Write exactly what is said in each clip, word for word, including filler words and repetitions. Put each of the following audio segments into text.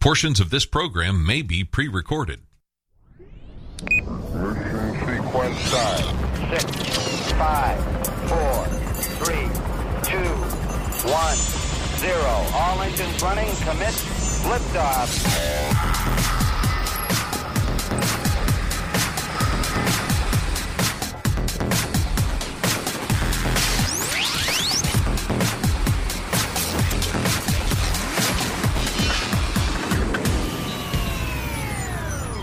Portions of this program may be pre-recorded. Ignition sequence start. Six, five, four, three, two, one, zero. All engines running. Commit. Liftoff.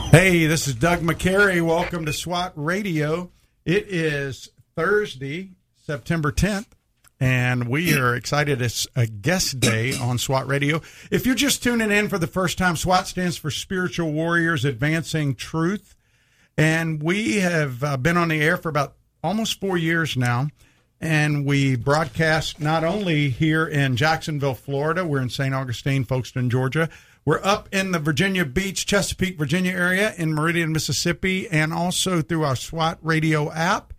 Hey, this is Doug McCary. Welcome to SWAT Radio. It is Thursday, September tenth, and we are excited. It's a guest day on SWAT Radio. If you're just tuning in for the first time, SWAT stands for Spiritual Warriors Advancing Truth, and we have uh, been on the air for about almost four years now, and we broadcast not only here in Jacksonville, Florida, we're in Saint Augustine, Folkestone, Georgia. We're up in the Virginia Beach, Chesapeake, Virginia area, in Meridian, Mississippi, and also through our SWAT Radio app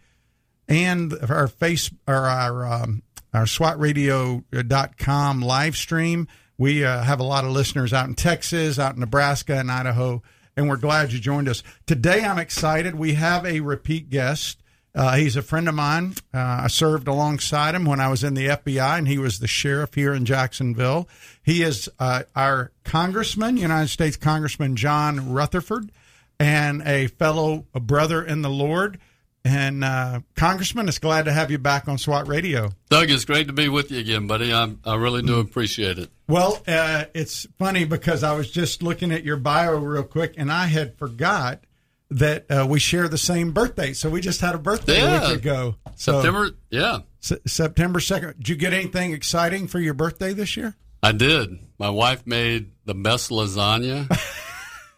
and our face or our um, our SWAT radio dot com live stream. We uh, have a lot of listeners out in Texas, out in Nebraska, and Idaho, and we're glad you joined us today. I'm excited. We have a repeat guest. Uh, he's a friend of mine. Uh, I served alongside him when I was in the F B I, and he was the sheriff here in Jacksonville. He is uh, our congressman, United States Congressman John Rutherford, and a fellow a brother in the Lord. And, uh, Congressman, it's glad to have you back on SWAT Radio. Doug, it's great to be with you again, buddy. I'm, I really do appreciate it. Well, uh, it's funny because I was just looking at your bio real quick, and I had forgot that uh, we share the same birthday. So we just had a birthday yeah. a week ago. So, September, yeah. S- September second. Did you get anything exciting for your birthday this year? I did. My wife made the best lasagna.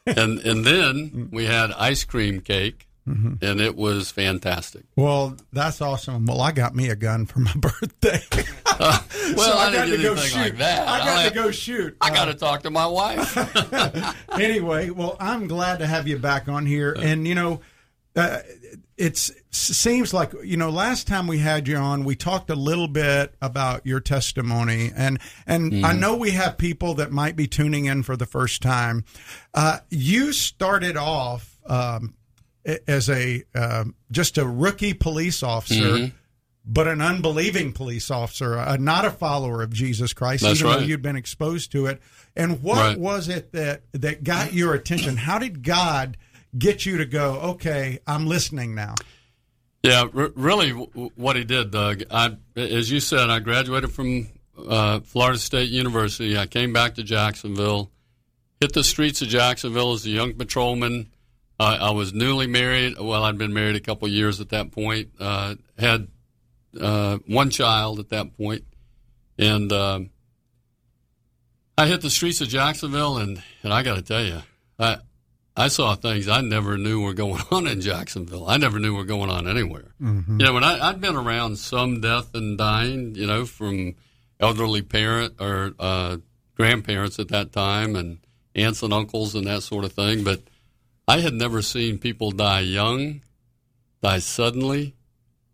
and and then we had ice cream cake, mm-hmm. and it was fantastic. Well, that's awesome. Well, I got me a gun for my birthday. uh, well, so I, I got didn't get to go anything shoot. like that. I got I'll to have, go shoot. I got uh, to talk to my wife. Anyway, well, I'm glad to have you back on here. And, you know, uh, it's, it seems like, you know, last time we had you on, we talked a little bit about your testimony. And, and mm. I know we have people that might be tuning in for the first time. Uh, you started off um, as a um, just a rookie police officer, mm-hmm. but an unbelieving police officer, uh, not a follower of Jesus Christ, That's even right. though you'd been exposed to it. And what right. was it that, that got your attention? How did God get you to go, okay, I'm listening now? Yeah, r- really w- what he did, Doug, I, as you said, I graduated from uh, Florida State University. I came back to Jacksonville, hit the streets of Jacksonville as a young patrolman. Uh, I was newly married. Well, I'd been married a couple of years at that point, uh, had uh, one child at that point, and uh, I hit the streets of Jacksonville, and, and I got to tell you, I I saw things I never knew were going on in Jacksonville. I never knew were going on anywhere. Mm-hmm. You know, and I, I'd been around some death and dying, you know, from elderly parent or uh, grandparents at that time and aunts and uncles and that sort of thing, but I had never seen people die young, die suddenly,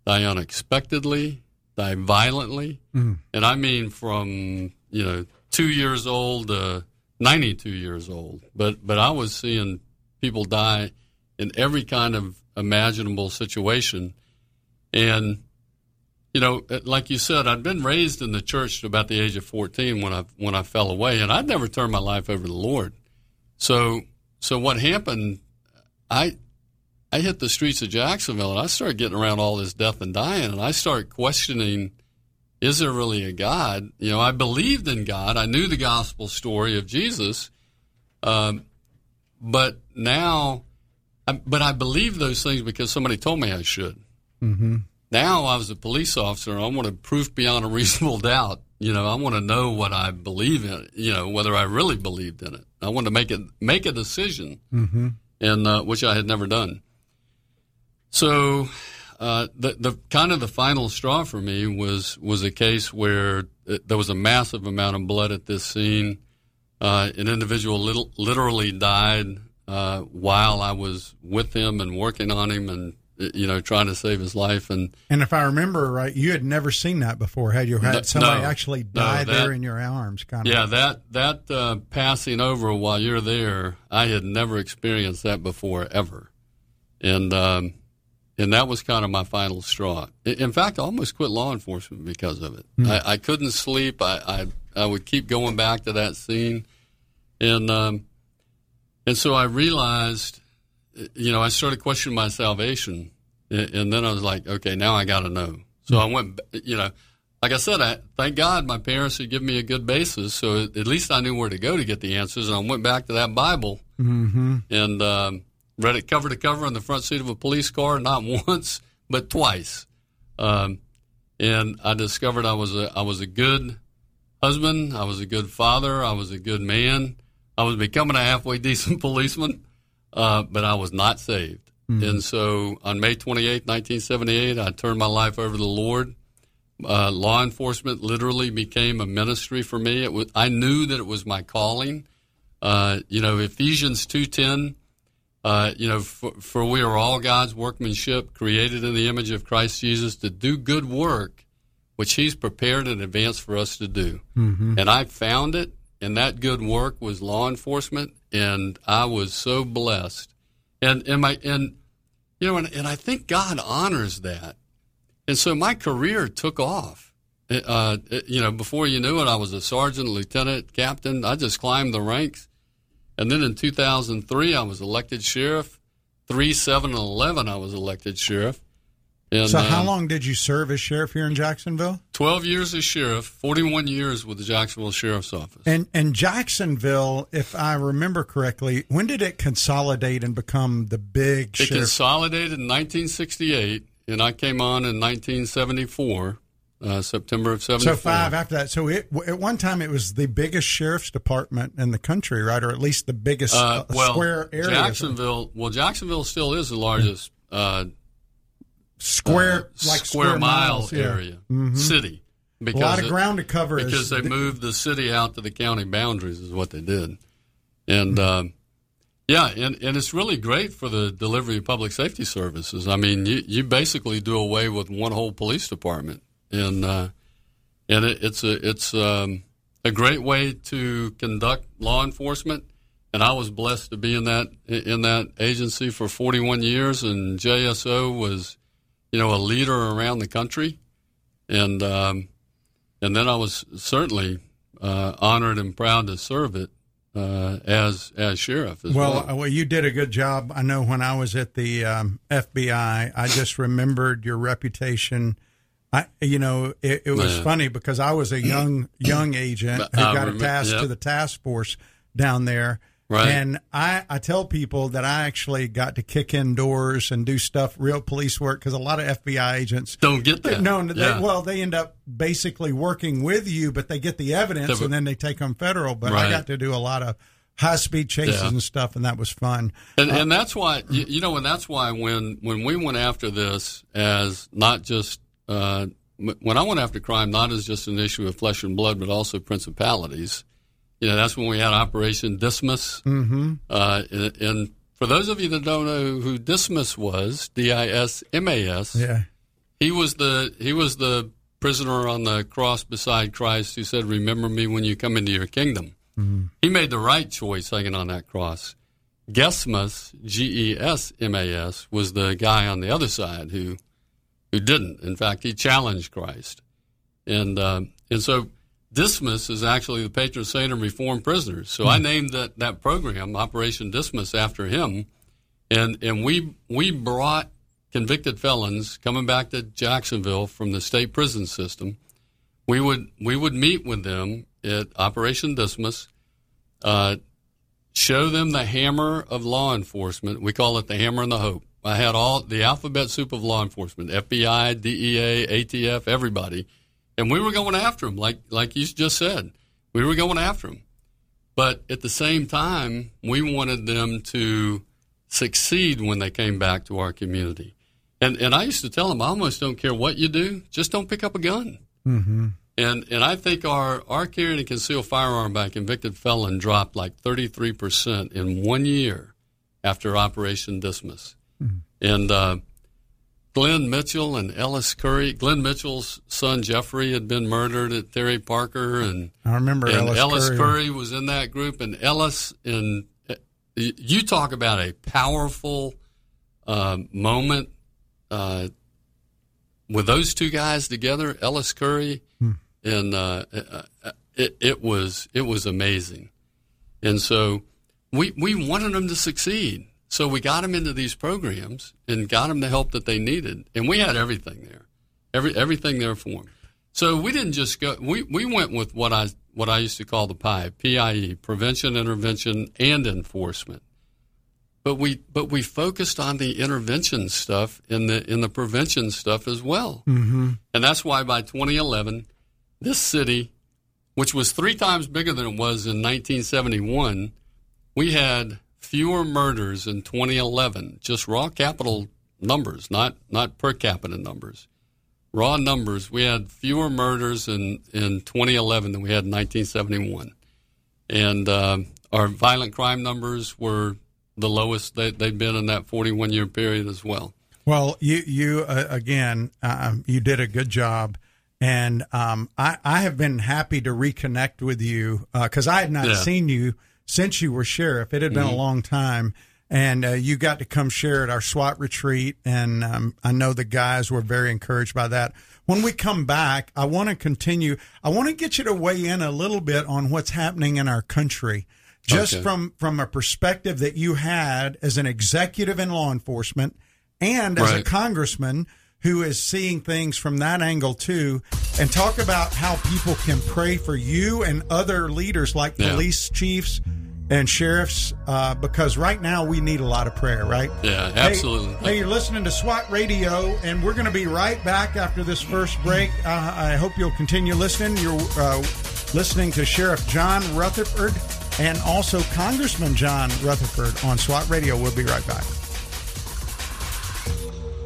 die unexpectedly, die violently. Mm. And I mean from, you know, two years old to ninety-two years old. But but I was seeing people die in every kind of imaginable situation. And, you know, like you said, I'd been raised in the church to about the age of fourteen when I, when I fell away, and I'd never turned my life over to the Lord. So so what happened... I I hit the streets of Jacksonville, and I started getting around all this death and dying, and I started questioning, is there really a God? You know, I believed in God. I knew the gospel story of Jesus, um, but now, I, but I believed those things because somebody told me I should. Mm-hmm. Now I was a police officer. I want to prove beyond a reasonable doubt. You know, I want to know what I believe in, you know, whether I really believed in it. I want to make it, make a decision. Mm-hmm. And uh, which I had never done. So uh, the the kind of the final straw for me was was a case where it, there was a massive amount of blood at this scene. Uh, an individual little, literally died uh, while I was with him and working on him and you know, trying to save his life. And and if I remember right, you had never seen that before, had you? Had no, somebody actually die no, that, there in your arms? Kind yeah, of. Yeah, that, that uh, passing over while you're there, I had never experienced that before, ever. And um, and that was kind of my final straw. In fact, I almost quit law enforcement because of it. Mm. I, I couldn't sleep. I, I, I would keep going back to that scene. And um, and so I realized, you know, I started questioning my salvation, and then I was like, okay, now I got to know. So I went, you know, like I said, I, thank God my parents had given me a good basis, so at least I knew where to go to get the answers, and I went back to that Bible mm-hmm. and um, read it cover to cover on the front seat of a police car, not once, but twice. Um, and I discovered I was a, I was a good husband, I was a good father, I was a good man, I was becoming a halfway decent policeman. Uh, but I was not saved. Mm. And so on May twenty-eighth, nineteen seventy-eight, I turned my life over to the Lord. Uh, law enforcement literally became a ministry for me. It was, I knew that it was my calling. Uh, you know, Ephesians two ten, uh, you know, for, for we are all God's workmanship, created in the image of Christ Jesus to do good work, which he's prepared in advance for us to do. Mm-hmm. And I found it, and that good work was law enforcement. And I was so blessed, and and my and you know, and, and I think God honors that. And so my career took off. Uh, you know, before you knew it, I was a sergeant, lieutenant, captain. I just climbed the ranks, and then in two thousand three, I was elected sheriff. Three, seven, and eleven, I was elected sheriff. And, so how um, long did you serve as sheriff here in Jacksonville? Twelve years as sheriff, forty-one years with the Jacksonville Sheriff's Office. And and Jacksonville, if I remember correctly, when did it consolidate and become the big sheriff? It consolidated in nineteen sixty-eight, and I came on in nineteen seventy-four, uh, September of seventy-four. So five after that. So it, at one time it was the biggest sheriff's department in the country, right? Or at least the biggest uh, well, square area. Jacksonville, well, Jacksonville still is the largest uh Square, uh, like square square mile miles, yeah. area, mm-hmm. city. Because a lot of it, ground to cover. Because they the, moved the city out to the county boundaries is what they did. And, mm-hmm. um, yeah, and, and it's really great for the delivery of public safety services. I mean, you, you basically do away with one whole police department. And uh, and it, it's, a, it's um, a great way to conduct law enforcement. And I was blessed to be in that in that agency for forty-one years, and J S O was... you know, a leader around the country. And um, and then I was certainly uh, honored and proud to serve it uh, as as sheriff as well. Well, well, you did a good job. I know when I was at the um, F B I, I just remembered your reputation. I, you know, it, it was yeah. funny because I was a young young agent who I got remember, attached yep. to the task force down there. Right. And I, I tell people that I actually got to kick in doors and do stuff, real police work, because a lot of F B I agents don't get that. No, yeah. they, well, they end up basically working with you, but they get the evidence They're, and then they take them federal. But right. I got to do a lot of high-speed chases yeah. and stuff, and that was fun. And, um, and that's why, you, you know, and that's why when, when we went after this as not just uh, – when I went after crime, not as just an issue of flesh and blood, but also principalities – you know, that's when we had Operation Dismas. Mm-hmm. Uh, and, and for those of you that don't know who Dismas was, D I S M A S, yeah. he was the he was the prisoner on the cross beside Christ who said, "Remember me when you come into your kingdom." Mm-hmm. He made the right choice hanging on that cross. Gesmas, G E S M A S, was the guy on the other side who who didn't. In fact, he challenged Christ. And um, and so... Dismas is actually the patron saint of reformed prisoners. So I named that, that program, Operation Dismas, after him. And and we we brought convicted felons coming back to Jacksonville from the state prison system. We would we would meet with them at Operation Dismas, uh, show them the hammer of law enforcement. We call it the hammer and the hope. I had all the alphabet soup of law enforcement, F B I, D E A, A T F, everybody. And we were going after him, like like you just said. We were going after him. But at the same time, we wanted them to succeed when they came back to our community. And and I used to tell them, I almost don't care what you do, just don't pick up a gun. Mm-hmm. And and I think our, our carrying a concealed firearm by a convicted felon dropped like thirty-three percent in one year after Operation Dismas. Mm-hmm. And uh, Glenn Mitchell and Ellis Curry. Glenn Mitchell's son Jeffrey had been murdered at Terry Parker, and I remember and Ellis, Ellis Curry. Curry was in that group. And Ellis, and you talk about a powerful uh, moment uh, with those two guys together, Ellis Curry, hmm. and uh, it, it was it was amazing. And so we we wanted them to succeed. So we got them into these programs and got them the help that they needed, and we had everything there, every everything there for them. So we didn't just go. We, we went with what I what I used to call the PIE, P I E, prevention, intervention, and enforcement. But we but we focused on the intervention stuff and the in the prevention stuff as well. Mm-hmm. And that's why by twenty eleven, this city, which was three times bigger than it was in nineteen seventy-one, we had fewer murders in twenty eleven, just raw capital numbers, not not per capita numbers. Raw numbers, we had fewer murders in, in twenty eleven than we had in nineteen seventy-one. And uh, our violent crime numbers were the lowest they, they've been in that forty-one-year period as well. Well, you, you uh, again, um, you did a good job. And um, I, I have been happy to reconnect with you because uh, I had not yeah. seen you since you were sheriff. It had been mm-hmm. a long time, and uh, you got to come share at our SWAT retreat, and um, I know the guys were very encouraged by that. When we come back, I want to continue. I want to get you to weigh in a little bit on what's happening in our country, just okay. from, from a perspective that you had as an executive in law enforcement and as right. a congressman who is seeing things from that angle too, and talk about how people can pray for you and other leaders like yeah. police chiefs and sheriffs, uh, because right now we need a lot of prayer, right? Yeah, absolutely. Hey, hey, you're listening to SWAT Radio, and we're going to be right back after this first break. Uh, I hope you'll continue listening. You're uh, listening to Sheriff John Rutherford and also Congressman John Rutherford on SWAT Radio. We'll be right back.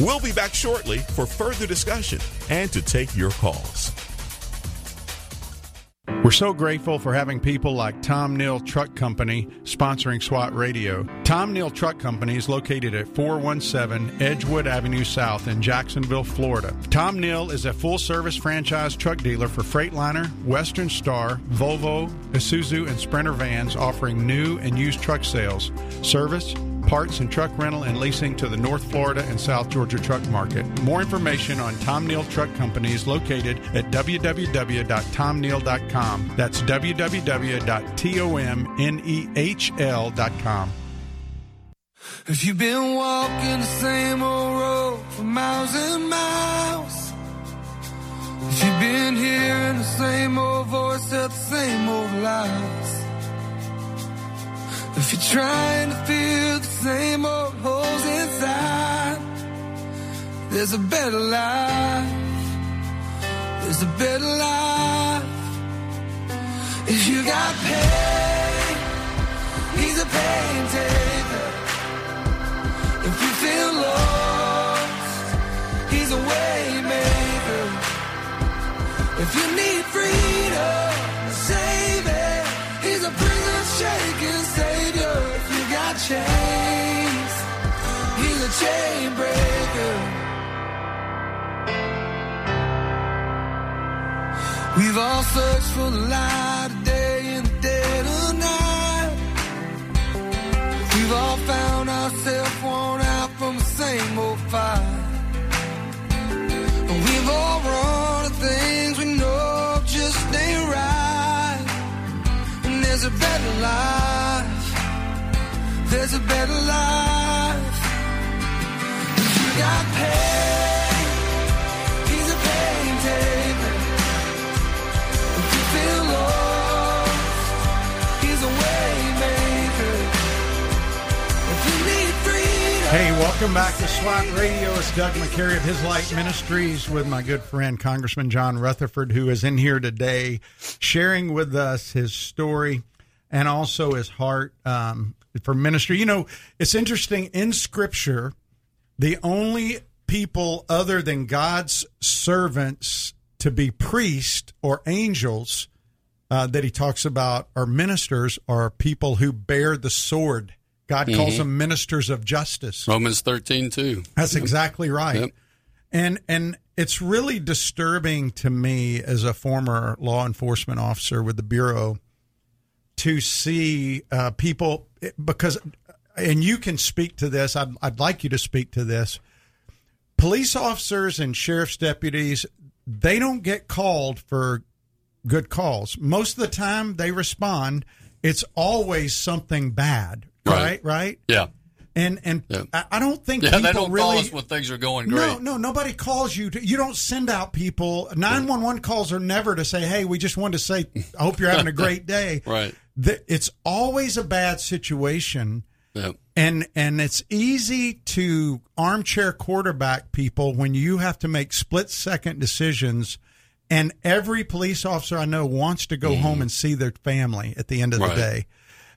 We'll be back shortly for further discussion and to take your calls. We're so grateful for having people like Tom Nehl Truck Company sponsoring SWAT Radio. Tom Nehl Truck Company is located at four one seven Edgewood Avenue South in Jacksonville, Florida. Tom Nehl is a full-service franchise truck dealer for Freightliner, Western Star, Volvo, Isuzu, and Sprinter vans, offering new and used truck sales, service, parts and truck rental and leasing to the North Florida and South Georgia truck market. More information on Tom Nehl Truck Company is located at w w w dot tom nehl dot com. That's w w w dot tom nehl dot com. If you've been walking the same old road for miles and miles, if you've been hearing the same old voice at the same old lies, if you're trying to fill the same old holes inside, there's a better life, there's a better life. If you got pain, he's a pain taker. If you feel lost, he's a way maker. If you need freedom, save it, he's a prison shaking savior. If you got chains, he's a chain breaker. We've all searched for the light of day and the dead of night. We've all found ourselves worn out from the same old fight. And we've all run to things we know just ain't right. There's a better life, there's a better life. If you got pain, he's a pain taker. If you feel lost, he's a way maker. If you need freedom, Hey, welcome back to SWAT Radio. It's Doug McCary of His Light Ministries with my good friend, Congressman John Rutherford, who is in here today sharing with us his story and also his heart um, for ministry. You know, it's interesting, in Scripture, the only people other than God's servants to be priests or angels uh, that he talks about are ministers, are people who bear the sword. God calls mm-hmm. them ministers of justice. Romans thirteen, too. That's exactly right. Yep. And and it's really disturbing to me as a former law enforcement officer with the Bureau to see uh, people, because, and you can speak to this, I'd, I'd like you to speak to this, police officers and sheriff's deputies, they don't get called for good calls. Most of the time they respond, it's always something bad. Right, right. Yeah, and and yeah. I don't think yeah, people they don't really call us when things are going great. No, no, nobody calls you. To, you don't send out people. nine one one calls are never to say, "Hey, we just wanted to say, I hope you're having a great day." Right. It's always a bad situation, yeah. and and it's easy to armchair quarterback people when you have to make split second decisions. And every police officer I know wants to go mm. home and see their family at the end of right. the day.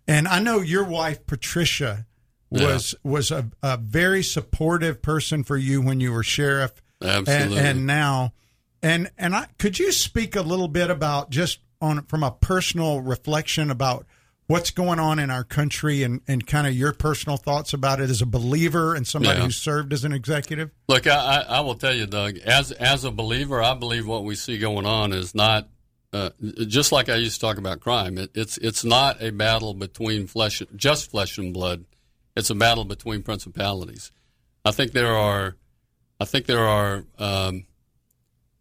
And I know your wife, Patricia, was yeah. was a, a very supportive person for you when you were sheriff. Absolutely. And, and now. And and I could you speak a little bit about just on from a personal reflection about what's going on in our country and, and kind of your personal thoughts about it as a believer and somebody yeah. who served as an executive? Look, I, I will tell you, Doug, as, as a believer, I believe what we see going on is not Uh, just like I used to talk about crime, it, it's it's not a battle between flesh, just flesh and blood. It's a battle between principalities. I think there are, I think there are um,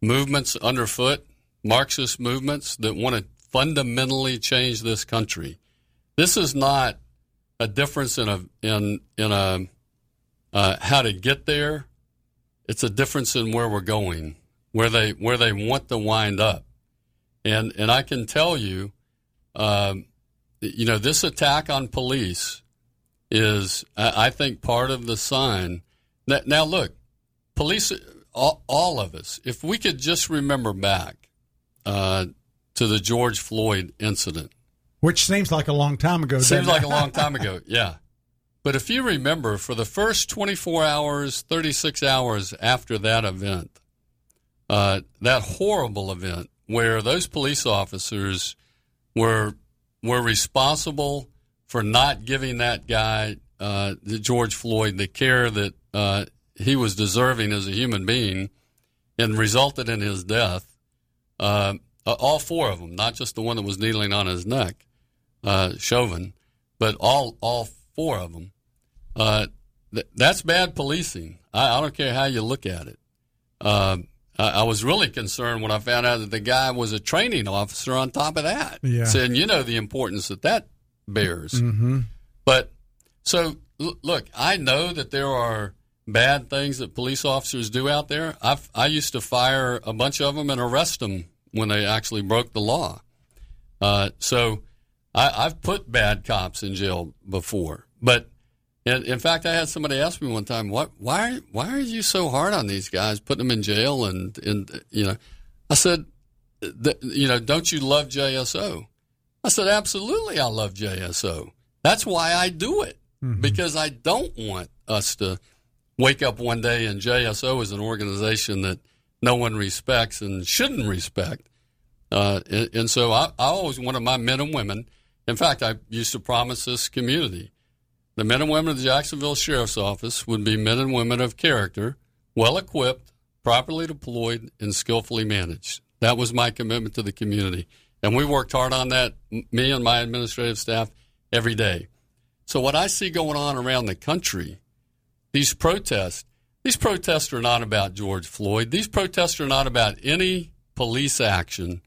movements underfoot, Marxist movements that want to fundamentally change this country. This is not a difference in a in in a uh, how to get there. It's a difference in where we're going, where they where they want to wind up. And and I can tell you, um, you know, this attack on police is, I, I think, part of the sign. Now, now look, police, all, all of us, if we could just remember back uh, to the George Floyd incident. Which seems like a long time ago. Seems like a long time ago, yeah. But if you remember, for the first twenty-four hours, thirty-six hours after that event, uh, that horrible event, where those police officers were were responsible for not giving that guy, uh, George Floyd, the care that uh, he was deserving as a human being and resulted in his death, uh, all four of them, not just the one that was needling on his neck, uh, Chauvin, but all all four of them. Uh, th- that's bad policing. I, I don't care how you look at it. Uh, I was really concerned when I found out that the guy was a training officer on top of that. Yeah. Saying, you know, the importance that that bears. Mm-hmm. But so, look, I know that there are bad things that police officers do out there. I've, I used to fire a bunch of them and arrest them when they actually broke the law. Uh, so I, I've put bad cops in jail before. But in, in fact, I had somebody ask me one time, "What? Why? Why are you so hard on these guys, putting them in jail?" And, and you know, I said, th- "You know, don't you love J S O?" I said, "Absolutely, I love J S O. That's why I do it, mm-hmm. because I don't want us to wake up one day and J S O is an organization that no one respects and shouldn't respect." Uh, and, and so, I, I always wanted my men and women. In fact, I used to promise this community. The men and women of the Jacksonville Sheriff's Office would be men and women of character, well-equipped, properly deployed, and skillfully managed. That was my commitment to the community. And we worked hard on that, me and my administrative staff, every day. So what I see going on around the country, these protests, these protests are not about George Floyd. These protests are not about any police action.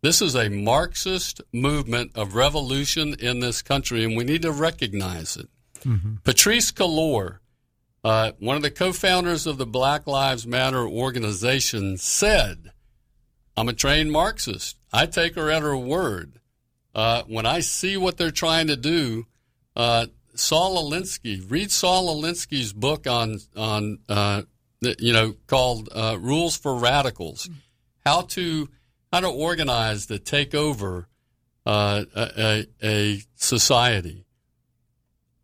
This is a Marxist movement of revolution in this country, and we need to recognize it. Mm-hmm. Patrice Cullors, uh, one of the co-founders of the Black Lives Matter organization, said, "I'm a trained Marxist. I take her at her word. Uh, when I see what they're trying to do, uh, Saul Alinsky. Read Saul Alinsky's book on on uh, you know called uh, Rules for Radicals: How to How to Organize to Take Over uh, a, a Society.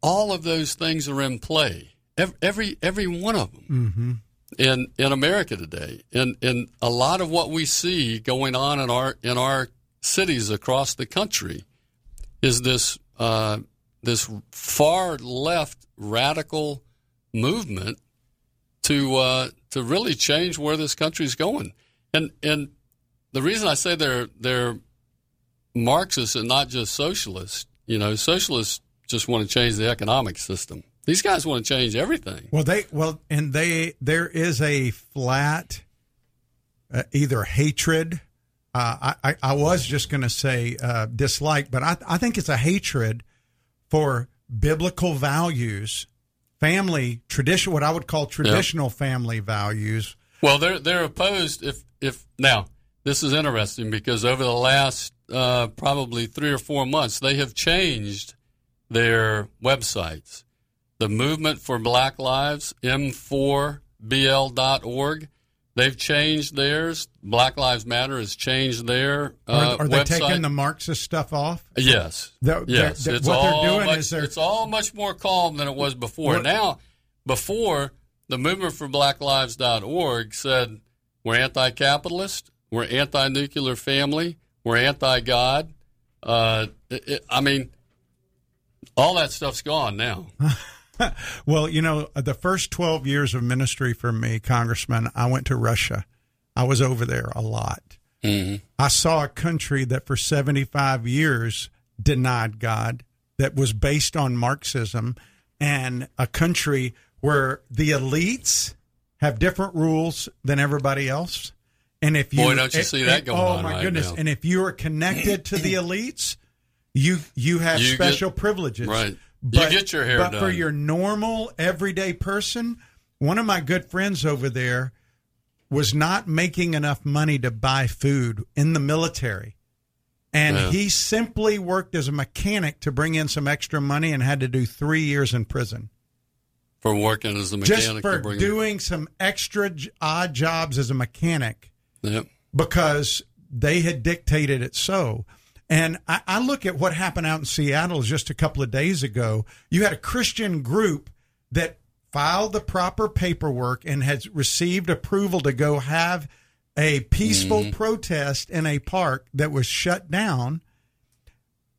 All of those things are in play. Every every, every one of them. Mm-hmm. In, in America today, and and a lot of what we see going on in our in our cities across the country is this uh, this far left radical movement to uh, to really change where this country's going. And and the reason I say they're they're Marxists and not just socialists, you know, socialists just want to change the economic system. These guys want to change everything. Well, they well, and they there is a flat uh, either hatred. Uh, I I was just going to say uh, dislike, but I I think it's a hatred for biblical values, family tradition, what I would call traditional yeah. family values. Well, they're they're opposed if if now this is interesting because over the last uh, probably three or four months they have changed their websites. The Movement for Black Lives, M four B L dot org, they've changed theirs. Black Lives Matter has changed their uh, website. Are, are they website. taking the Marxist stuff off? Yes. The, yes. The, the, it's what all they're doing much, is they're... It's all much more calm than it was before. What? Now, before, the Movement for Black Lives dot org said, we're anti-capitalist, we're anti-nuclear family, we're anti-God. Uh, it, it, I mean, all that stuff's gone now. Well, you know, the first twelve years of ministry for me, Congressman, I went to Russia. I was over there a lot. Mm-hmm. I saw a country that for seventy-five years denied God, that was based on Marxism, and a country where the elites have different rules than everybody else. And if you, Boy, don't you it, see that going it, oh, on my right goodness. Now. And if you are connected to the elites, you you have you special get, privileges. Right. But, you get your hair but done. For your normal, everyday person, one of my good friends over there was not making enough money to buy food in the military. And yeah. he simply worked as a mechanic to bring in some extra money and had to do three years in prison. For working as a mechanic? Just for bring doing in. some extra odd jobs as a mechanic yep. because they had dictated it so. And I, I look at what happened out in Seattle just a couple of days ago. You had a Christian group that filed the proper paperwork and had received approval to go have a peaceful mm. protest in a park that was shut down.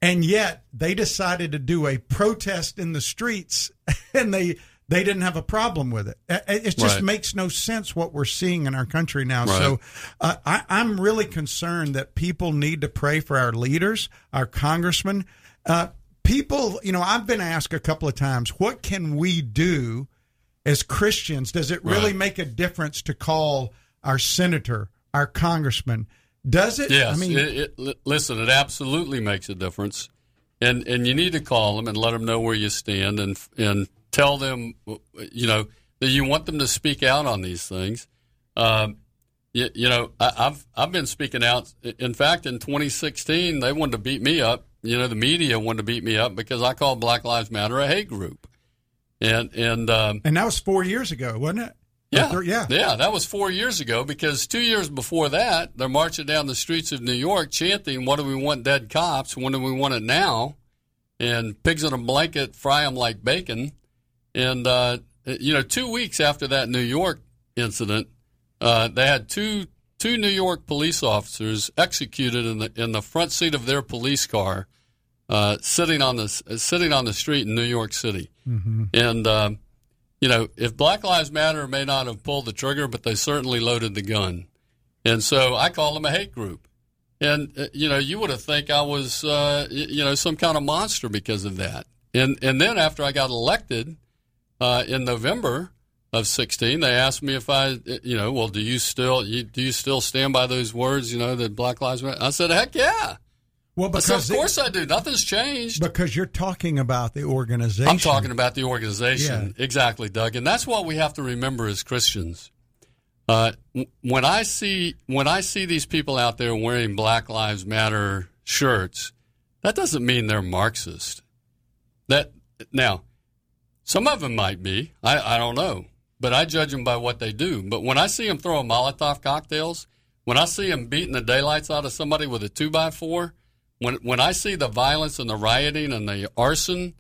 And yet they decided to do a protest in the streets, and they they didn't have a problem with it. It just right. makes no sense what we're seeing in our country now. Right. So uh, I, I'm really concerned that people need to pray for our leaders, our congressmen. Uh, people, you know, I've been asked a couple of times, what can we do as Christians? Does it really right. make a difference to call our senator, our congressman? Does it? Yes. I mean, it, it, listen, it absolutely makes a difference. And and you need to call them and let them know where you stand and and tell them, you know, that you want them to speak out on these things. Um, you, you know, I, I've I've been speaking out. In fact, in twenty sixteen, they wanted to beat me up. You know, the media wanted to beat me up because I called Black Lives Matter a hate group. And and um, and that was four years ago, wasn't it? Yeah, After, yeah, yeah. That was four years ago because two years before that, they're marching down the streets of New York chanting, "What do we want? Dead cops? When do we want it now?" And pigs in a blanket, fry them like bacon. And, uh, you know, two weeks after that New York incident, uh, they had two two New York police officers executed in the in the front seat of their police car, uh, sitting on the uh, sitting on the street in New York City. Mm-hmm. And um, you know, if Black Lives Matter may not have pulled the trigger, but they certainly loaded the gun. And so I call them a hate group. And uh, you know, you would have think I was uh, you know some kind of monster because of that. And and then after I got elected. Uh, in November of sixteen, they asked me if I, you know, well, do you still you, do you still stand by those words, you know, that Black Lives Matter? I said, heck yeah. Well, because I said, of course it, I do. Nothing's changed. Because you're talking about the organization. I'm talking about the organization. Yeah. Exactly, Doug. And that's what we have to remember as Christians. Uh, when I see when I see these people out there wearing Black Lives Matter shirts, that doesn't mean they're Marxist. That Now, some of them might be. I, I don't know. But I judge them by what they do. But when I see them throwing Molotov cocktails, when I see them beating the daylights out of somebody with a two by four, when when I see the violence and the rioting and the arson,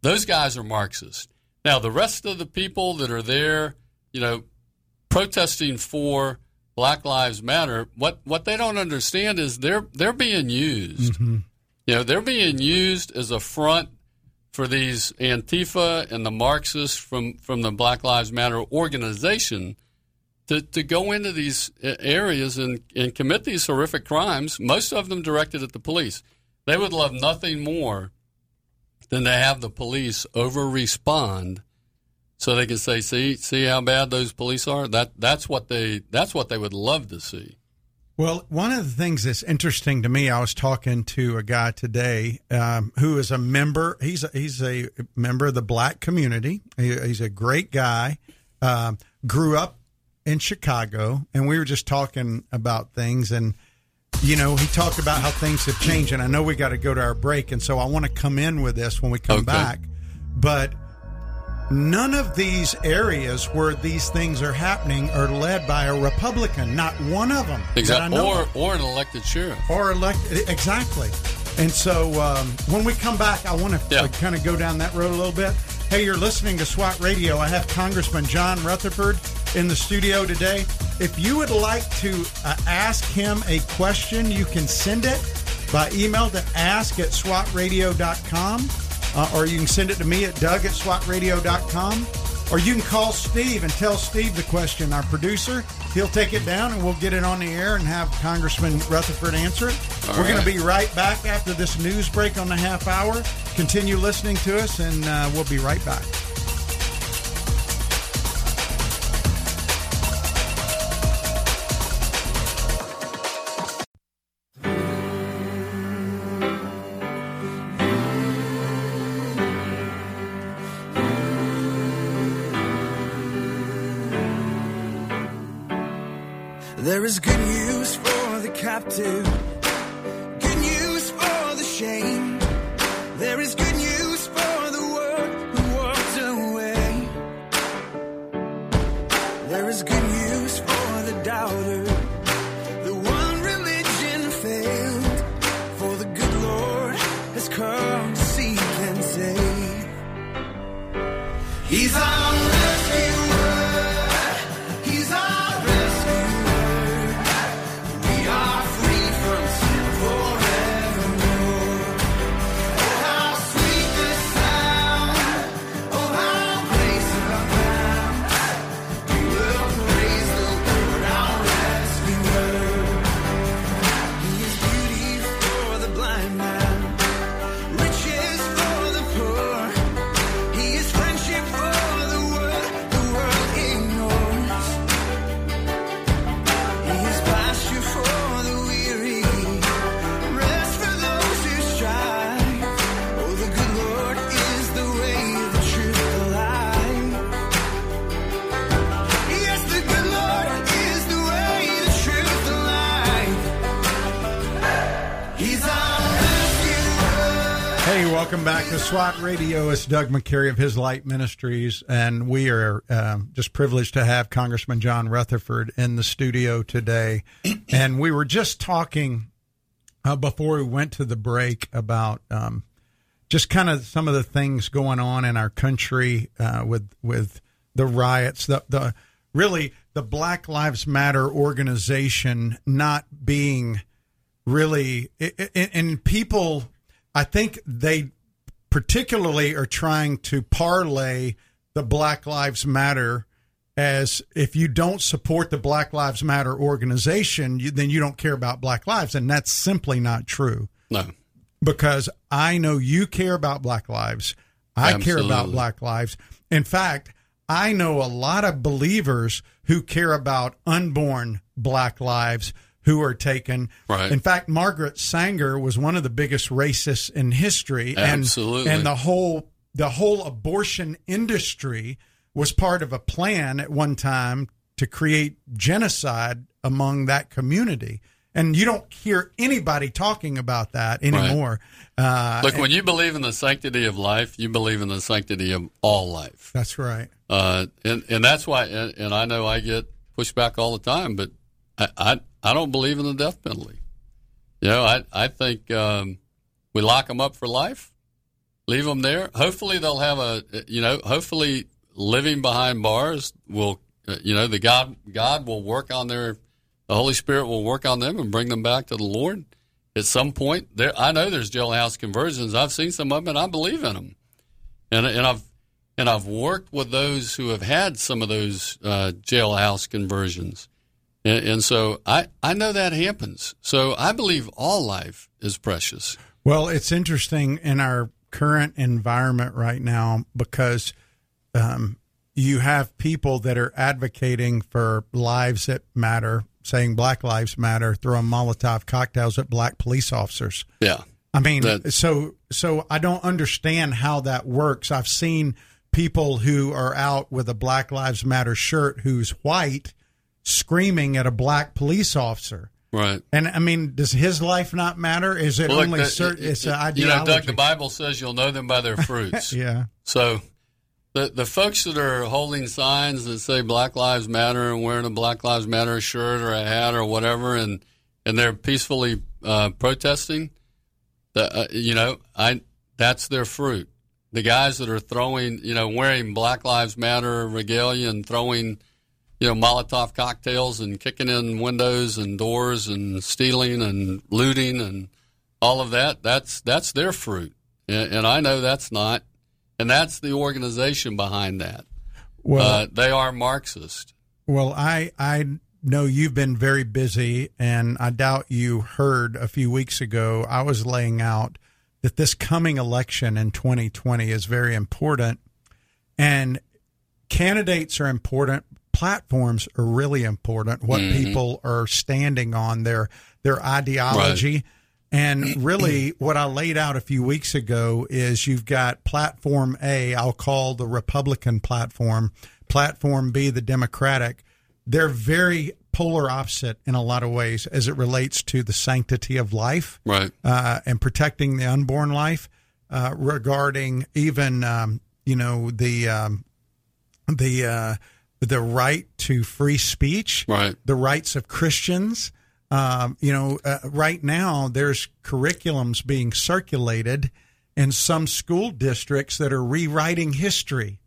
those guys are Marxists. Now, the rest of the people that are there, you know, protesting for Black Lives Matter, what, what they don't understand is they're they're being used. Mm-hmm. You know, they're being used as a front for these Antifa and the Marxists from, from the Black Lives Matter organization to, to go into these areas and, and commit these horrific crimes, most of them directed at the police. They would love nothing more than to have the police over-respond so they can say, see see how bad those police are? That that's what they that's what they would love to see. Well, one of the things that's interesting to me, I was talking to a guy today um, who is a member. He's a, he's a member of the Black community. He, he's a great guy. Um, grew up in Chicago, and we were just talking about things. And you know, he talked about how things have changed. And I know we got to go to our break, and so I want to come in with this when we come okay. back. But none of these areas where these things are happening are led by a Republican. Not one of them. Exactly. Or, or an elected sheriff. Or elected. Exactly. And so um, when we come back, I want to yeah. like, kind of go down that road a little bit. Hey, you're listening to SWAT Radio. I have Congressman John Rutherford in the studio today. If you would like to uh, ask him a question, you can send it by email to ask at swat radio dot com. Uh, or you can send it to me at doug at swat radio dot com. Or you can call Steve and tell Steve the question, our producer. He'll take it down, and we'll get it on the air and have Congressman Rutherford answer it. All We're right. going to be right back after this news break on the half hour. Continue listening to us, and uh, we'll be right back. There is good news for the captive, good news for the shame. There is good news for the world who walked away. There is good news for the doubter, the one religion failed. For the good Lord has come to seek and save. He's our rescuer. He's our Welcome back to SWAT Radio. It's Doug McCary of His Light Ministries, and we are um, just privileged to have Congressman John Rutherford in the studio today. And we were just talking uh, before we went to the break about um, just kind of some of the things going on in our country uh, with with the riots, the, the really the Black Lives Matter organization not being really, and people, I think they particularly are trying to parlay the Black Lives Matter as if you don't support the Black Lives Matter organization, you, then you don't care about Black lives. And that's simply not true. No. Because I know you care about Black lives. I Absolutely. care about Black lives. In fact, I know a lot of believers who care about unborn Black lives who are taken. Right. In fact, Margaret Sanger was one of the biggest racists in history. Absolutely. And, and the whole the whole abortion industry was part of a plan at one time to create genocide among that community. And you don't hear anybody talking about that anymore. Right. Uh, Look, and, when you believe in the sanctity of life, you believe in the sanctity of all life. That's right. Uh, and, and that's why, and, and I know I get pushed back all the time, but I, I, I don't believe in the death penalty. You know, I, I think um, we lock them up for life, leave them there. Hopefully they'll have a, you know, hopefully living behind bars will, you know, the God, God will work on their, the Holy Spirit will work on them and bring them back to the Lord at some point. There, I know there's jailhouse conversions. I've seen some of them, and I believe in them. And and I've and I've worked with those who have had some of those uh, jailhouse conversions. And, and so I, I know that happens. So I believe all life is precious. Well, it's interesting in our current environment right now because um, you have people that are advocating for lives that matter, saying Black Lives Matter, throwing Molotov cocktails at black police officers. Yeah. I mean, that, so so I don't understand how that works. I've seen people who are out with a Black Lives Matter shirt who's white screaming at a black police officer. Right. And, I mean, does his life not matter? Is it well, only that, certain? It, it's an ideology. You know, Doug, the Bible says you'll know them by their fruits. Yeah. So The the folks that are holding signs that say Black Lives Matter and wearing a Black Lives Matter shirt or a hat or whatever, and, and they're peacefully uh, protesting, the, uh, you know, I that's their fruit. The guys that are throwing, you know, wearing Black Lives Matter regalia and throwing, you know, Molotov cocktails and kicking in windows and doors and stealing and looting and all of that, that's that's their fruit. And, and I know that's not. And that's the organization behind that. Well, uh, they are Marxist. Well, I I know you've been very busy, and I doubt you heard a few weeks ago I was laying out that this coming election in twenty twenty is very important, and candidates are important. Platforms are really important. What mm-hmm. people are standing on, their their ideology. Right. And really what I laid out a few weeks ago is you've got platform A, I'll call the Republican platform, platform B, the Democratic. They're very polar opposite in a lot of ways as it relates to the sanctity of life, right? Uh, and protecting the unborn life, uh, regarding even, um, you know, the um, the uh, the right to free speech, right? The rights of Christians. Um, you know, uh, right now there's curriculums being circulated in some school districts that are rewriting history.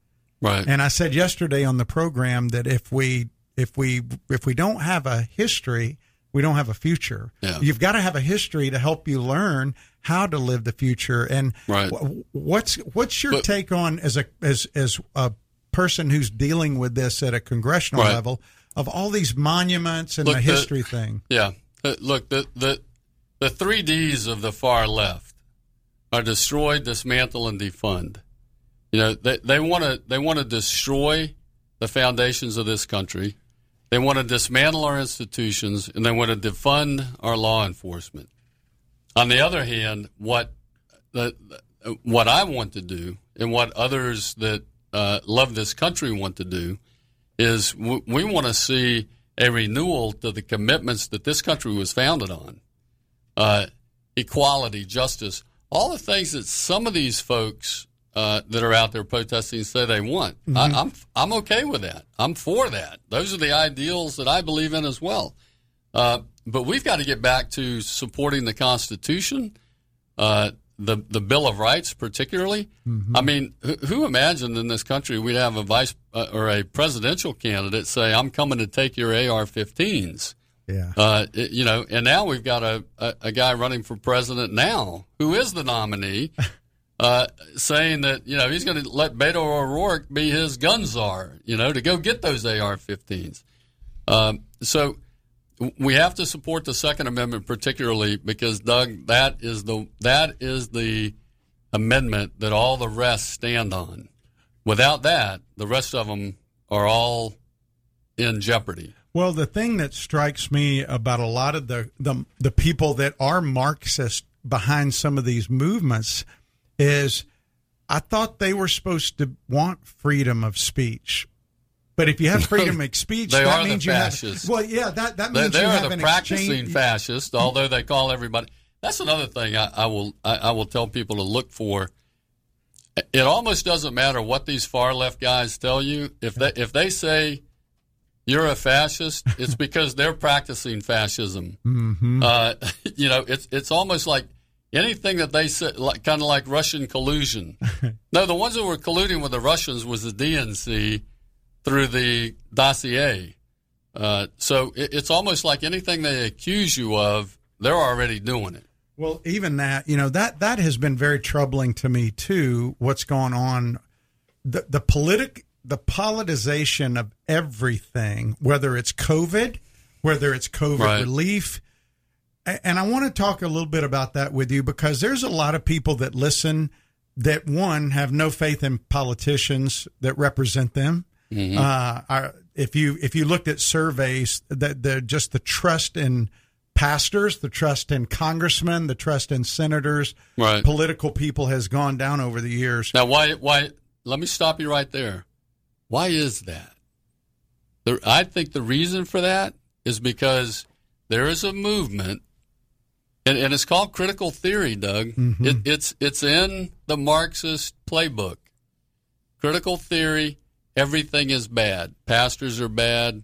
Right. And I said yesterday on the program that if we if we if we don't have a history, we don't have a future. Yeah. You've got to have a history to help you learn how to live the future. And right. w- what's what's your but, take on as a as as a person who's dealing with this at a congressional right. level? Of all these monuments and look, the history the, thing. Yeah. Uh, look, the, the the three Ds of the far left are destroy, dismantle, and defund. You know, they they want to they want to destroy the foundations of this country. They want to dismantle our institutions, and they want to defund our law enforcement. On the other hand, what the, what I want to do and what others that uh, love this country want to do is we want to see a renewal to the commitments that this country was founded on. Uh, equality, justice, all the things that some of these folks uh, that are out there protesting say they want. Mm-hmm. I, I'm I'm okay with that. I'm for that. Those are the ideals that I believe in as well. Uh, but we've got to get back to supporting the Constitution, uh, the, the Bill of Rights particularly. Mm-hmm. I mean, who, who imagined in this country we'd have a vice uh, or a presidential candidate say, I'm coming to take your A R fifteens. Yeah. Uh, it, you know, and now we've got a, a, a guy running for president now who is the nominee uh, saying that, you know, he's going to let Beto O'Rourke be his gun czar, you know, to go get those A R fifteens. Um, so we have to support the Second Amendment particularly because, Doug, that is the that is the amendment that all the rest stand on. Without that, the rest of them are all in jeopardy. Well, the thing that strikes me about a lot of the the, the people that are Marxist behind some of these movements is I thought they were supposed to want freedom of speech. But if you have freedom of speech, they that are means the fascists. You have, well, yeah, that, that means they, they you are have the an practicing exchange. Fascists, although they call everybody. That's another thing I, I will I, I will tell people to look for. It almost doesn't matter what these far left guys tell you. If they if they say you're a fascist, it's because they're practicing fascism. Mm-hmm. Uh, you know, it's it's almost like anything that they said, like, kind of like Russian collusion. No, the ones that were colluding with the Russians was the D N C. Through the dossier. Uh, so it, it's almost like anything they accuse you of, they're already doing it. Well, even that, you know, that, that has been very troubling to me, too, what's going on. The, the, politic, the politicization of everything, whether it's COVID, whether it's COVID right. relief. And I want to talk a little bit about that with you, because there's a lot of people that listen that, one, have no faith in politicians that represent them. Mm-hmm. Uh, I, if you if you looked at surveys, that the just the trust in pastors, the trust in congressmen, the trust in senators, right. political people has gone down over the years. Now, why? Why? Let me stop you right there. Why is that? The, I think the reason for that is because there is a movement, and, and it's called critical theory, Doug. Mm-hmm. It, it's it's in the Marxist playbook. Critical theory. Everything is bad. Pastors are bad.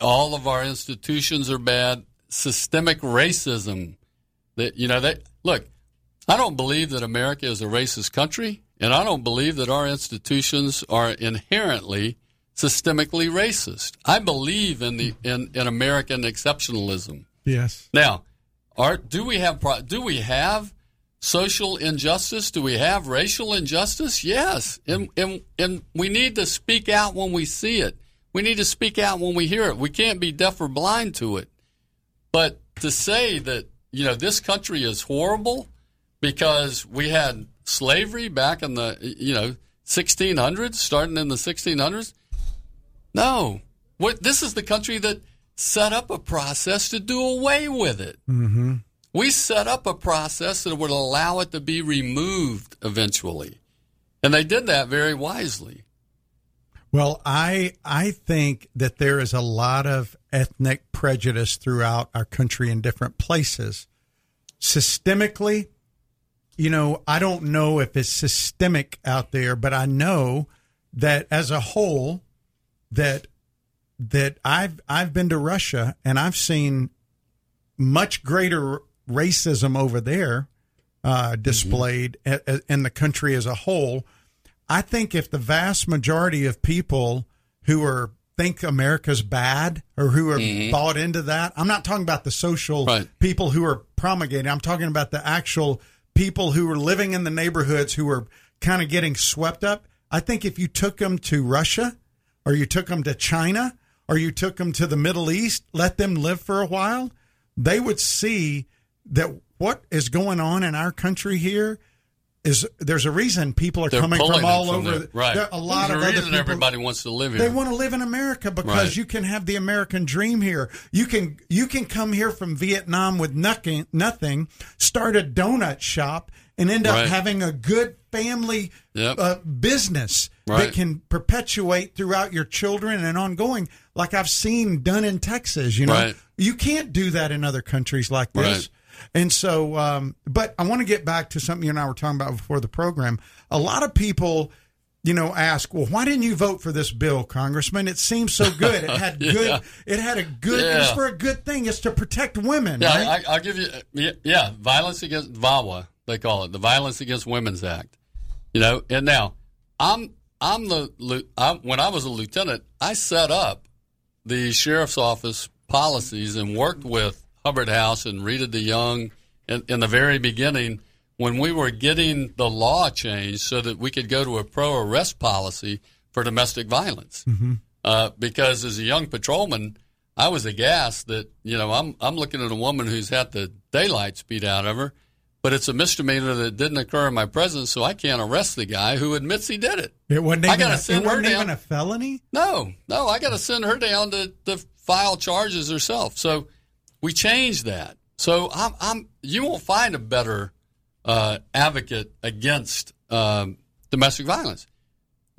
All of our institutions are bad. Systemic racism. That you know, they, look, I don't believe that America is a racist country, and I don't believe that our institutions are inherently systemically racist. I believe in the in, in American exceptionalism. Yes. Now, are, do we have do we have social injustice? Do we have racial injustice? Yes. And, and and we need to speak out when we see it. We need to speak out when we hear it. We can't be deaf or blind to it. But to say that, you know, this country is horrible because we had slavery back in the, you know, sixteen hundreds, starting in the sixteen hundreds. No. What, this is the country that set up a process to do away with it. Mm-hmm. We set up a process that would allow it to be removed eventually. And they did that very wisely. Well, I I think that there is a lot of ethnic prejudice throughout our country in different places. Systemically, you know, I don't know if it's systemic out there, but I know that as a whole, that that I've I've been to Russia and I've seen much greater racism over there uh, displayed mm-hmm. a, a, in the country as a whole. I think if the vast majority of people who are think America's bad or who are mm-hmm. bought into that, I'm not talking about the social right. people who are promulgating. I'm talking about the actual people who are living in the neighborhoods who are kind of getting swept up. I think if you took them to Russia or you took them to China or you took them to the Middle East, let them live for a while, they would see that what is going on in our country here is there's a reason people are They're coming from all from over. The, right. A lot there's of a other reason people, everybody wants to live here. They want to live in America because right. you can have the American dream here. You can you can come here from Vietnam with nothing, nothing start a donut shop, and end up right. having a good family yep. uh, business right. that can perpetuate throughout your children and ongoing, like I've seen done in Texas, you know. Right. You can't do that in other countries like this. Right. And so, um, but I want to get back to something you and I were talking about before the program. A lot of people, you know, ask, well, why didn't you vote for this bill, Congressman? It seems so good. It had yeah. good, it had a good, yeah. it was for a good thing. It's to protect women. Yeah, right? I, I'll give you, yeah, yeah, violence against V A W A, they call it, the Violence Against Women's Act. You know, and now, I'm, I'm the, I'm, when I was a lieutenant, I set up the sheriff's office policies and worked with Hubbard House and Rita DeYoung in, in the very beginning when we were getting the law changed so that we could go to a pro-arrest policy for domestic violence. Mm-hmm. Uh, because as a young patrolman, I was aghast that, you know, I'm I'm looking at a woman who's had the daylights beat out of her, but it's a misdemeanor that didn't occur in my presence, so I can't arrest the guy who admits he did it. It wasn't even, I gotta a, send it wasn't her even down. a felony? No, no, I got to send her down to the file charges herself. So we changed that. So I'm, I'm you won't find a better uh, advocate against um, domestic violence.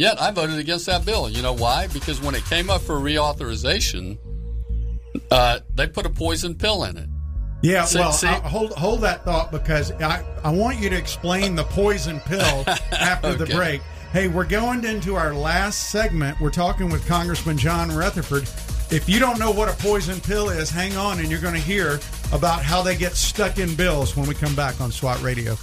Yet I voted against that bill. You know why? Because when it came up for reauthorization, uh, they put a poison pill in it. Yeah, see, well, see? I, hold hold that thought, because I, I want you to explain the poison pill after okay. the break. Hey, we're going into our last segment. We're talking with Congressman John Rutherford. If you don't know what a poison pill is, hang on, and you're going to hear about how they get stuck in bills when we come back on SWAT Radio.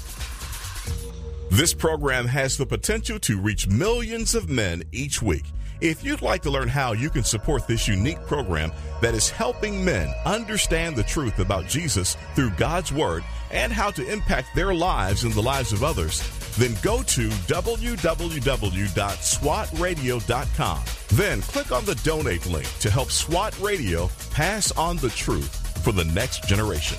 This program has the potential to reach millions of men each week. If you'd like to learn how you can support this unique program that is helping men understand the truth about Jesus through God's Word and how to impact their lives and the lives of others, then go to w w w dot swat radio dot com. Then click on the donate link to help SWAT Radio pass on the truth for the next generation.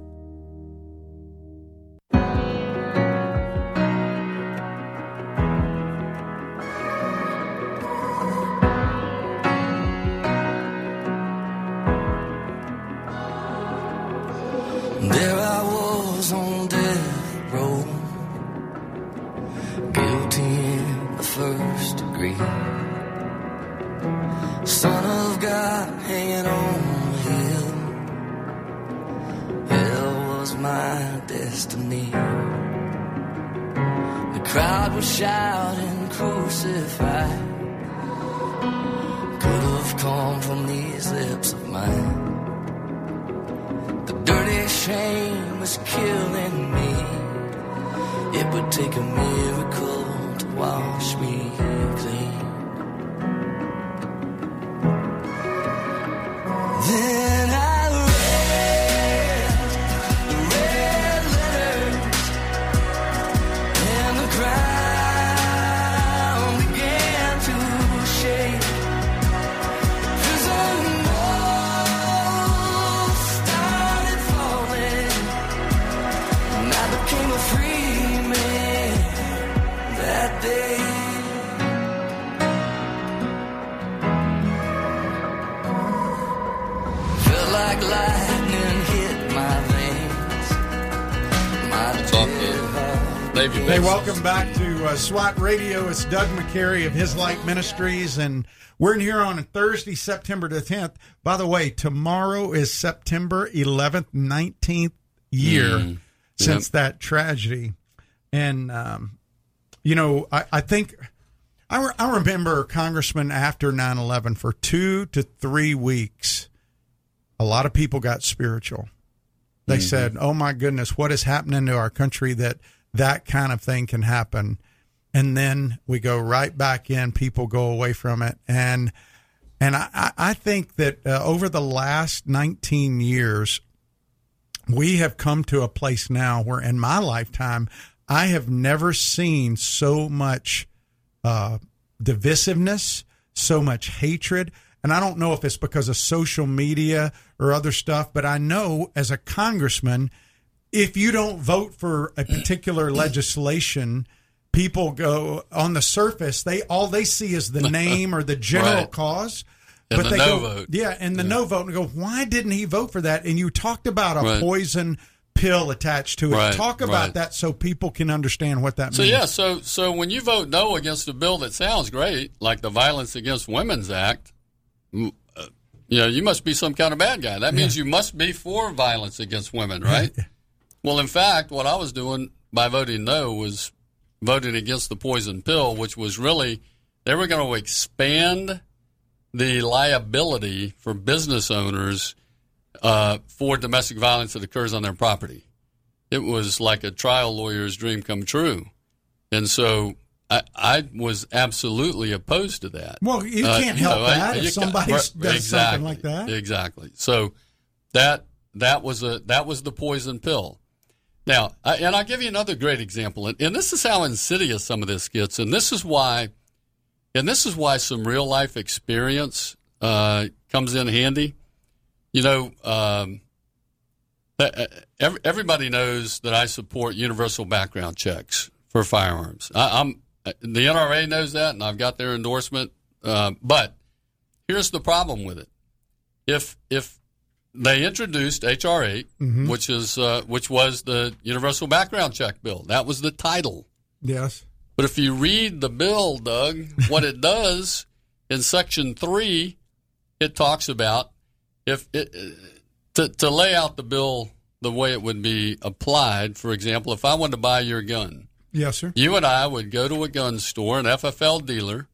Hey, welcome back to uh, SWAT Radio. It's Doug McCary of His Light Ministries, and we're in here on Thursday, September the tenth. By the way, tomorrow is September eleventh, nineteenth year mm. since yep. that tragedy. And, um, you know, I, I think, I, re- I remember, Congressman, after nine eleven, for two to three weeks, a lot of people got spiritual. They mm-hmm. said, oh, my goodness, what is happening to our country that that kind of thing can happen? And then we go right back in. People go away from it. And and I, I think that uh, over the last nineteen years, we have come to a place now where, in my lifetime, I have never seen so much uh, divisiveness, so much hatred. And I don't know if it's because of social media or other stuff, but I know as a congressman, if you don't vote for a particular legislation, people go on the surface. They all they see is the name or the general right. cause, and but the they no go, vote. yeah, and the yeah. no vote, and go, why didn't he vote for that? And you talked about a right. poison pill attached to it. Right. Talk about right. that so people can understand what that so, means. So yeah, so so when you vote no against a bill that sounds great, like the Violence Against Women's Act, you know, you must be some kind of bad guy. That means yeah. you must be for violence against women, right? Yeah. Well, in fact, what I was doing by voting no was voting against the poison pill, which was really they were going to expand the liability for business owners uh, for domestic violence that occurs on their property. It was like a trial lawyer's dream come true. And so I, I was absolutely opposed to that. Well, you can't uh, help no, that I, if somebody does exactly, something like that. Exactly. So that that was a that was the poison pill. Now, I, and I'll give you another great example, and, and this is how insidious some of this gets, and this is why, and this is why some real life experience uh, comes in handy. You know, um, every, everybody knows that I support universal background checks for firearms. I, I'm the N R A knows that, and I've got their endorsement. Uh, but here's the problem with it: if if they introduced H R eight, mm-hmm. which is uh, which was the universal background check bill, that was the title. Yes. But if you read the bill, Doug, what it does in section three, it talks about if it, to to lay out the bill the way it would be applied. For example, if I wanted to buy your gun. Yes, sir. You and I would go to a gun store, an F F L dealer.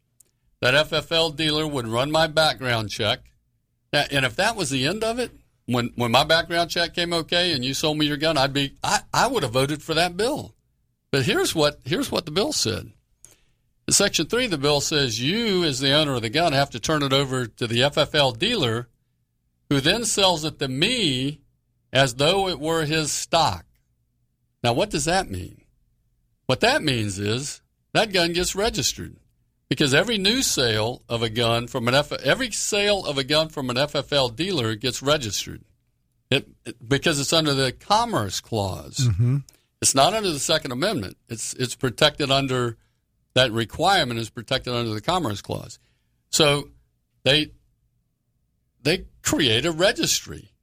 That F F L dealer would run my background check. Now, and if that was the end of it, when when my background check came okay and you sold me your gun, I'd be I, I would have voted for that bill. But here's what here's what the bill said. In section three of the bill says you, as the owner of the gun, have to turn it over to the F F L dealer, who then sells it to me as though it were his stock. Now, what does that mean? What that means is that gun gets registered, because every new sale of a gun from an F- every sale of a gun from an F F L dealer gets registered, it, it, because it's under the Commerce Clause. Mm-hmm. It's not under the Second Amendment. It's it's protected under that requirement is protected under the Commerce Clause. So they they create a registry.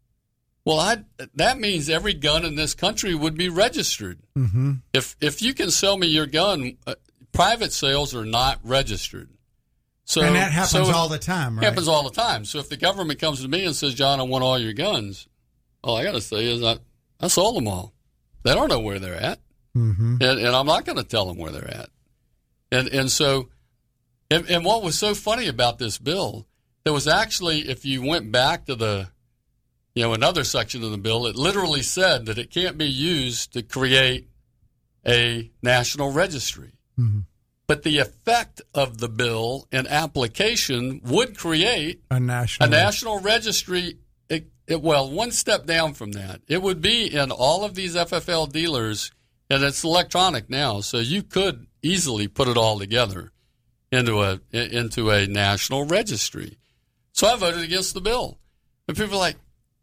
Well, I, that means every gun in this country would be registered. Mm-hmm. If if you can sell me your gun, uh, private sales are not registered. So and that happens so all the time, right? It happens all the time. So if the government comes to me and says, John, I want all your guns, all I got to say is I, I sold them all. They don't know where they're at, mm-hmm. and, and I'm not going to tell them where they're at. And and so and, and what was so funny about this bill, there was actually, if you went back to the You know, another section of the bill, it literally said that it can't be used to create a national registry. Mm-hmm. But the effect of the bill and application would create a national, a national registry. It, it, well, one step down from that. It would be in all of these F F L dealers, and it's electronic now, so you could easily put it all together into a, into a national registry. So I voted against the bill. And people are like,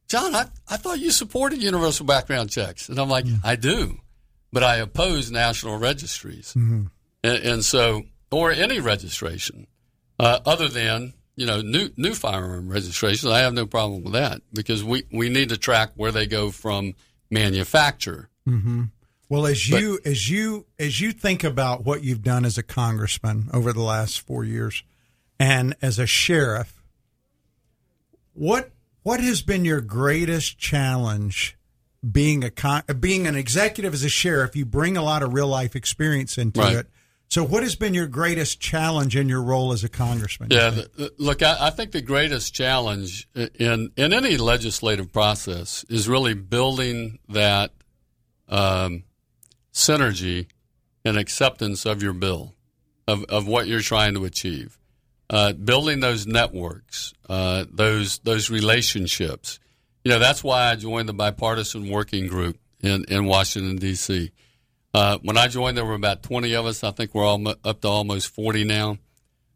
John, I, I thought you supported universal background checks. And I'm like, yeah. I do, but I oppose national registries. Mm-hmm. And, and so, or any registration uh, other than, you know, new new firearm registrations. I have no problem with that, because we, we need to track where they go from manufacture. Mm-hmm. Well, as you but, as you as you think about what you've done as a congressman over the last four years and as a sheriff, what What has been your greatest challenge being a con- being an executive as a sheriff? You bring a lot of real life experience into right. it. So what has been your greatest challenge in your role as a congressman? Yeah, the, look, I, I think the greatest challenge in, in any legislative process is really building that um, synergy and acceptance of your bill, of, of what you're trying to achieve. Uh, building those networks, uh, those those relationships. You know, that's why I joined the bipartisan working group in, in Washington, D C Uh, when I joined, there were about twenty of us. I think we're all up to almost forty now.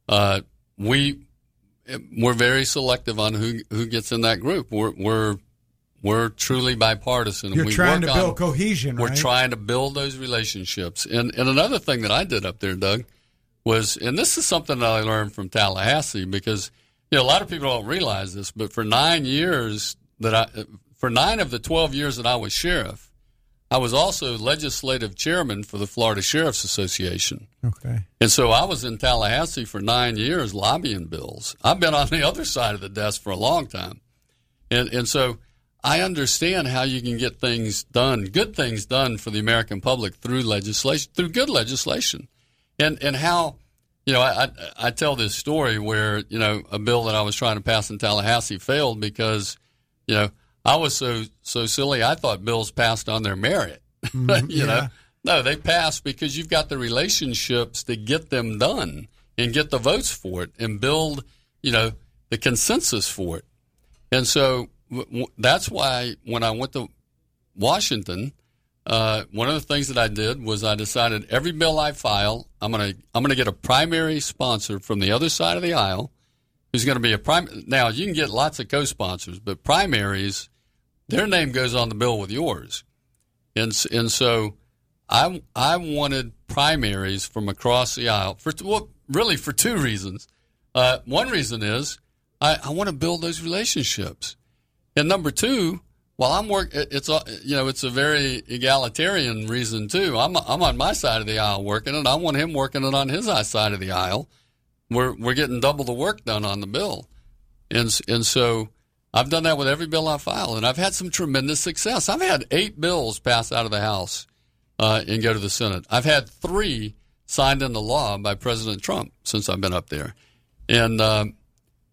Uh, we, we're very selective on who who gets in that group. We're we're, we're truly bipartisan. You're we trying to build on, cohesion, we're right? We're trying to build those relationships. And, and another thing that I did up there, Doug, was, and this is something that I learned from Tallahassee, because you know a lot of people don't realize this, but for nine years that I, for nine of the twelve years that I was sheriff, I was also legislative chairman for the Florida Sheriff's Association. Okay, and so I was in Tallahassee for nine years lobbying bills. I've been on the other side of the desk for a long time, and and so I understand how you can get things done, good things done for the American public through legislation, through good legislation. And and how, you know, I, I I tell this story where, you know, a bill that I was trying to pass in Tallahassee failed because, you know, I was so so silly. I thought bills passed on their merit, mm-hmm. you yeah. know, No, they pass because you've got the relationships to get them done and get the votes for it and build, you know, the consensus for it. And so w- w- that's why when I went to Washington, uh, one of the things that I did was I decided every bill I file, I'm going to I'm going to get a primary sponsor from the other side of the aisle who's going to be a prime. Now, you can get lots of co-sponsors, but primaries, their name goes on the bill with yours. And, and so I, I wanted primaries from across the aisle for, well, really for two reasons. Uh, one reason is I, I want to build those relationships. And number two, while I'm work, it's a, you know, it's a very egalitarian reason too. I'm I'm on my side of the aisle working it. I want him working it on his side of the aisle. We're we're getting double the work done on the bill, and and so I've done that with every bill I file, and I've had some tremendous success. I've had eight bills pass out of the House uh, and go to the Senate. I've had three signed into law by President Trump since I've been up there, and um,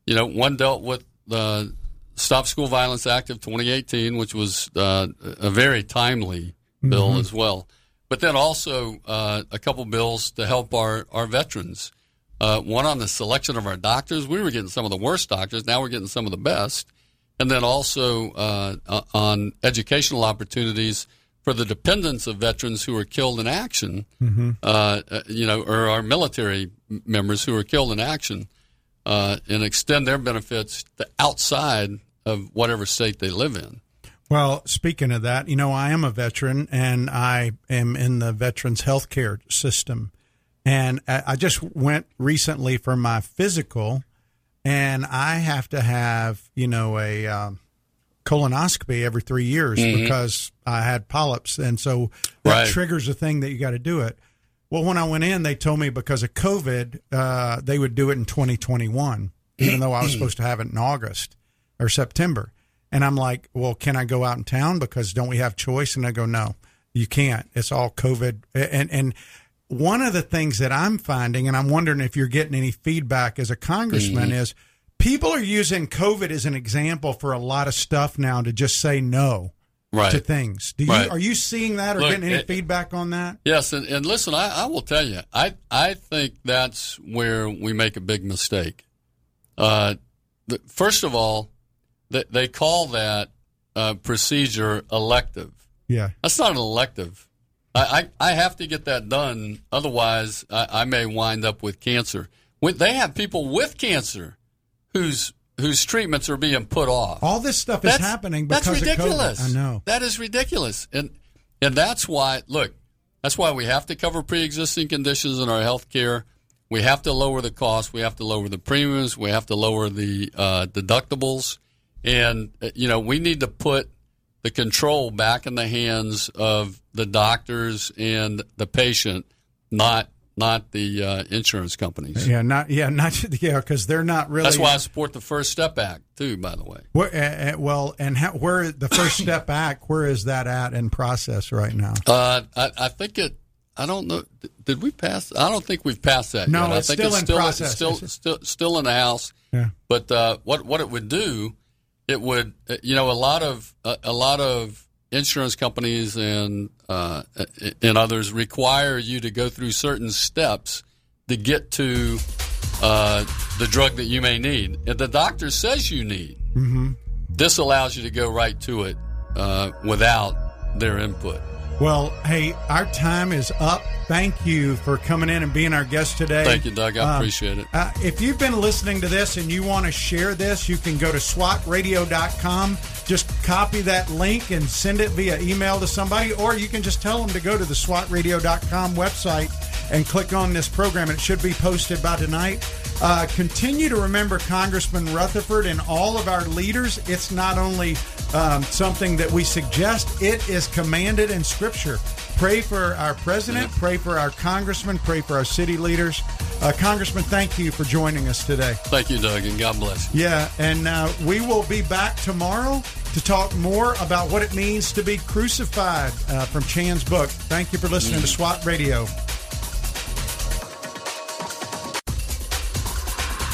you know, one dealt with the Stop School Violence Act of twenty eighteen, which was uh, a very timely bill mm-hmm. as well. But then also uh, a couple bills to help our, our veterans. Uh, one on the selection of our doctors. We were getting some of the worst doctors. Now we're getting some of the best. And then also uh, on educational opportunities for the dependents of veterans who are killed in action, mm-hmm. uh, you know, or our military members who are killed in action. Uh, and extend their benefits to outside of whatever state they live in. Well, speaking of that, you know, I am a veteran, and I am in the veterans health care system. And I just went recently for my physical, and I have to have, you know, a um, colonoscopy every three years mm-hmm. because I had polyps. And so that right. triggers the thing that you got to do it. Well, when I went in, they told me because of COVID, uh, they would do it in twenty twenty-one, even though I was supposed to have it in August or September. And I'm like, well, can I go out in town? Because don't we have choice? And I go, no, you can't. It's all COVID. And and one of the things that I'm finding, and I'm wondering if you're getting any feedback as a congressman, mm-hmm. is people are using COVID as an example for a lot of stuff now to just say no. Right. To things. Do you, right. Are you seeing that or Look, getting any it, feedback on that? Yes, and, and listen, I, I will tell you, I, I think that's where we make a big mistake. Uh, the, first of all, th- they call that uh, procedure elective. Yeah. That's not an elective. I, I, I have to get that done, otherwise I, I may wind up with cancer. When they have people with cancer who's whose treatments are being put off. All this stuff that's, is happening because that's ridiculous. Of COVID. I know. That is ridiculous. And and that's why, look, that's why we have to cover pre-existing conditions in our health care. We have to lower the cost. We have to lower the premiums. We have to lower the uh, deductibles. And, you know, we need to put the control back in the hands of the doctors and the patient, not Not the uh, insurance companies. Yeah, not yeah, not yeah, because they're not really. That's why I support the First Step Act too. By the way, where, uh, well, and how, where the First Step Act? Where is that at in process right now? Uh, I, I think it. I don't know. Did we pass? I don't think we've passed that. No, yet. I it's think still it's in still, process. Still, still, still in the House. Yeah. But uh, what what it would do? It would you know a lot of a, a lot of insurance companies and. Uh, and others require you to go through certain steps to get to uh, the drug that you may need. If the doctor says you need, mm-hmm. this allows you to go right to it uh, without their input. Well, hey, our time is up. Thank you for coming in and being our guest today. Thank you, Doug. I um, appreciate it. Uh, if you've been listening to this and you want to share this, you can go to swat radio dot com. Just copy that link and send it via email to somebody, or you can just tell them to go to the swat radio dot com website and click on this program. It should be posted by tonight. Uh, continue to remember Congressman Rutherford and all of our leaders. It's not only um, something that we suggest, it is commanded in Scripture. Pray for our president, pray for our congressman, pray for our city leaders. Uh, Congressman, thank you for joining us today. Thank you, Doug, and God bless you. Yeah, and uh, we will be back tomorrow to talk more about what it means to be crucified uh, from Chan's book. Thank you for listening mm. to SWAT Radio.